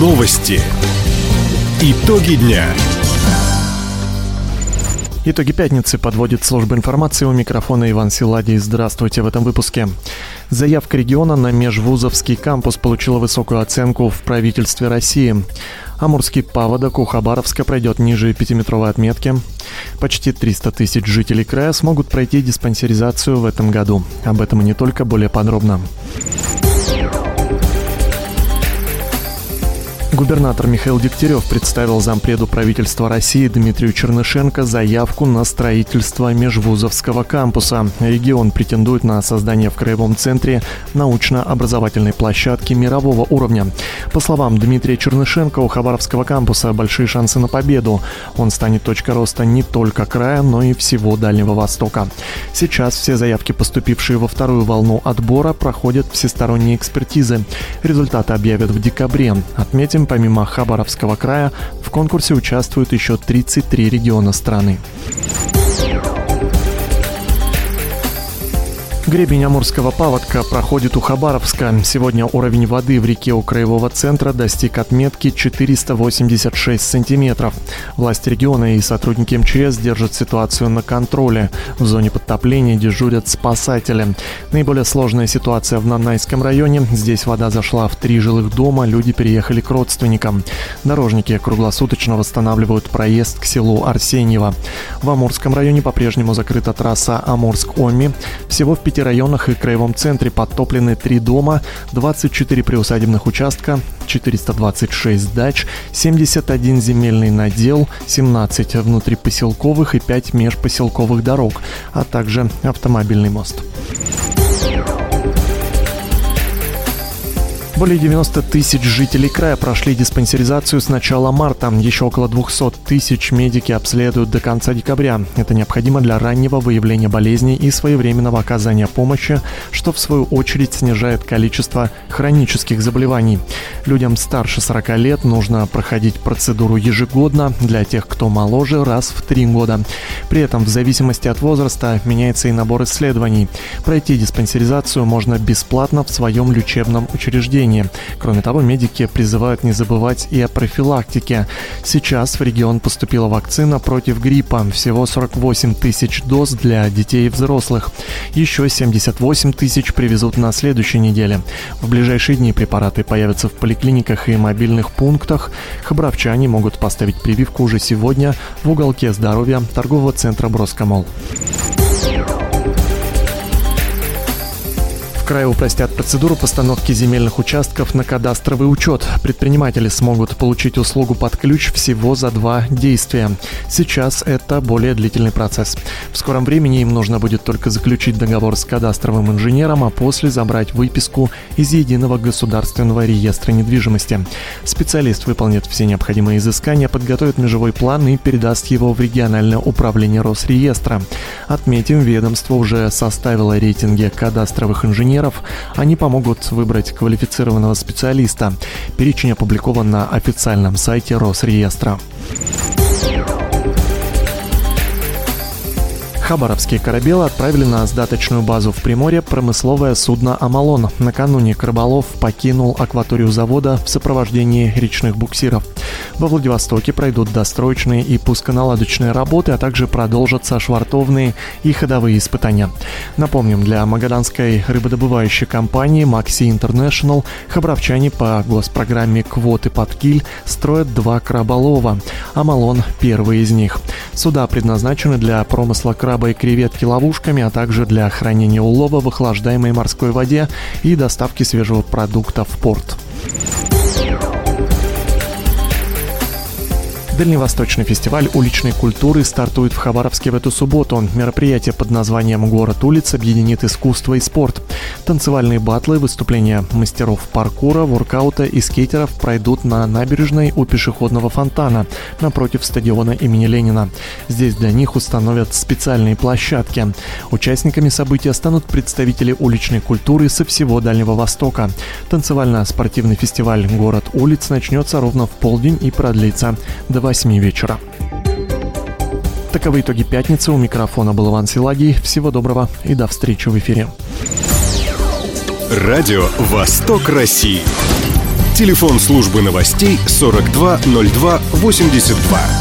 Новости. Итоги дня. Итоги пятницы подводит служба информации, у микрофона Иван Силадий. Здравствуйте в этом выпуске. Заявка региона на межвузовский кампус получила высокую оценку в правительстве России. Амурский паводок у Хабаровска пройдет ниже 5-метровой отметки. Почти 300 тысяч жителей края смогут пройти диспансеризацию в этом году. Об этом и не только, более подробно. Губернатор Михаил Дегтярёв представил зампреду правительства России Дмитрию Чернышенко заявку на строительство межвузовского кампуса. Регион претендует на создание в краевом центре научно-образовательной площадки мирового уровня. По словам Дмитрия Чернышенко, у Хабаровского кампуса большие шансы на победу. Он станет точкой роста не только края, но и всего Дальнего Востока. Сейчас все заявки, поступившие во вторую волну отбора, проходят всесторонние экспертизы. Результаты объявят в декабре. Отметим, помимо Хабаровского края, в конкурсе участвуют еще 33 региона страны. Гребень амурского паводка проходит у Хабаровска. Сегодня уровень воды в реке у краевого центра достиг отметки 486 сантиметров. Власти региона и сотрудники МЧС держат ситуацию на контроле. В зоне подтопления дежурят спасатели. Наиболее сложная ситуация в Нанайском районе. Здесь вода зашла в 3 жилых дома, люди переехали к родственникам. Дорожники круглосуточно восстанавливают проезд к селу Арсеньева. В Амурском районе по-прежнему закрыта трасса Амурск-Омми. Всего в 5 районах и краевом центре подтоплены 3 дома, 24 приусадебных участка, 426 дач, 71 земельный надел, 17 внутрипоселковых и 5 межпоселковых дорог, а также автомобильный мост. Более 90 тысяч жителей края прошли диспансеризацию с начала марта. Еще около 200 тысяч медики обследуют до конца декабря. Это необходимо для раннего выявления болезней и своевременного оказания помощи, что в свою очередь снижает количество хронических заболеваний. Людям старше 40 лет нужно проходить процедуру ежегодно, для тех, кто моложе, раз в 3 года. При этом в зависимости от возраста меняется и набор исследований. Пройти диспансеризацию можно бесплатно в своем лечебном учреждении. Кроме того, медики призывают не забывать и о профилактике. Сейчас в регион поступила вакцина против гриппа. Всего 48 тысяч доз для детей и взрослых. Еще 78 тысяч привезут на следующей неделе. В ближайшие дни препараты появятся в поликлиниках и мобильных пунктах. Хабаровчане могут поставить прививку уже сегодня в уголке здоровья торгового центра «Броскомол». Краю упростят процедуру постановки земельных участков на кадастровый учет. Предприниматели смогут получить услугу под ключ всего за 2 действия. Сейчас это более длительный процесс. В скором времени им нужно будет только заключить договор с кадастровым инженером, а после забрать выписку из Единого государственного реестра недвижимости. Специалист выполнит все необходимые изыскания, подготовит межевой план и передаст его в региональное управление Росреестра. Отметим, ведомство уже составило рейтинги кадастровых инженеров. Они помогут выбрать квалифицированного специалиста. Перечень опубликован на официальном сайте Росреестра. Хабаровские корабелы отправили на сдаточную базу в Приморье промысловое судно «Амалон». Накануне рыболов покинул акваторию завода в сопровождении речных буксиров. Во Владивостоке пройдут достроечные и пусконаладочные работы, а также продолжатся швартовные и ходовые испытания. Напомним, для магаданской рыбодобывающей компании Maxi International хабаровчане по госпрограмме «Квоты под Киль» строят 2 краболова. «Амалон» – первый из них. Суда предназначены для промысла краба и креветки ловушками, а также для хранения улова в охлаждаемой морской воде и доставки свежего продукта в порт. Дальневосточный фестиваль уличной культуры стартует в Хабаровске в эту субботу. Мероприятие под названием «Город улиц» объединит искусство и спорт. Танцевальные баттлы, выступления мастеров паркура, воркаута и скейтеров пройдут на набережной у пешеходного фонтана напротив стадиона имени Ленина. Здесь для них установят специальные площадки. Участниками события станут представители уличной культуры со всего Дальнего Востока. Танцевально-спортивный фестиваль «Город улиц» начнется ровно в полдень и продлится до 8 вечера. Таковы итоги пятницы. У микрофона был Иван Силадий. Всего доброго и до встречи в эфире. Радио «Восток России». Телефон службы новостей 420282.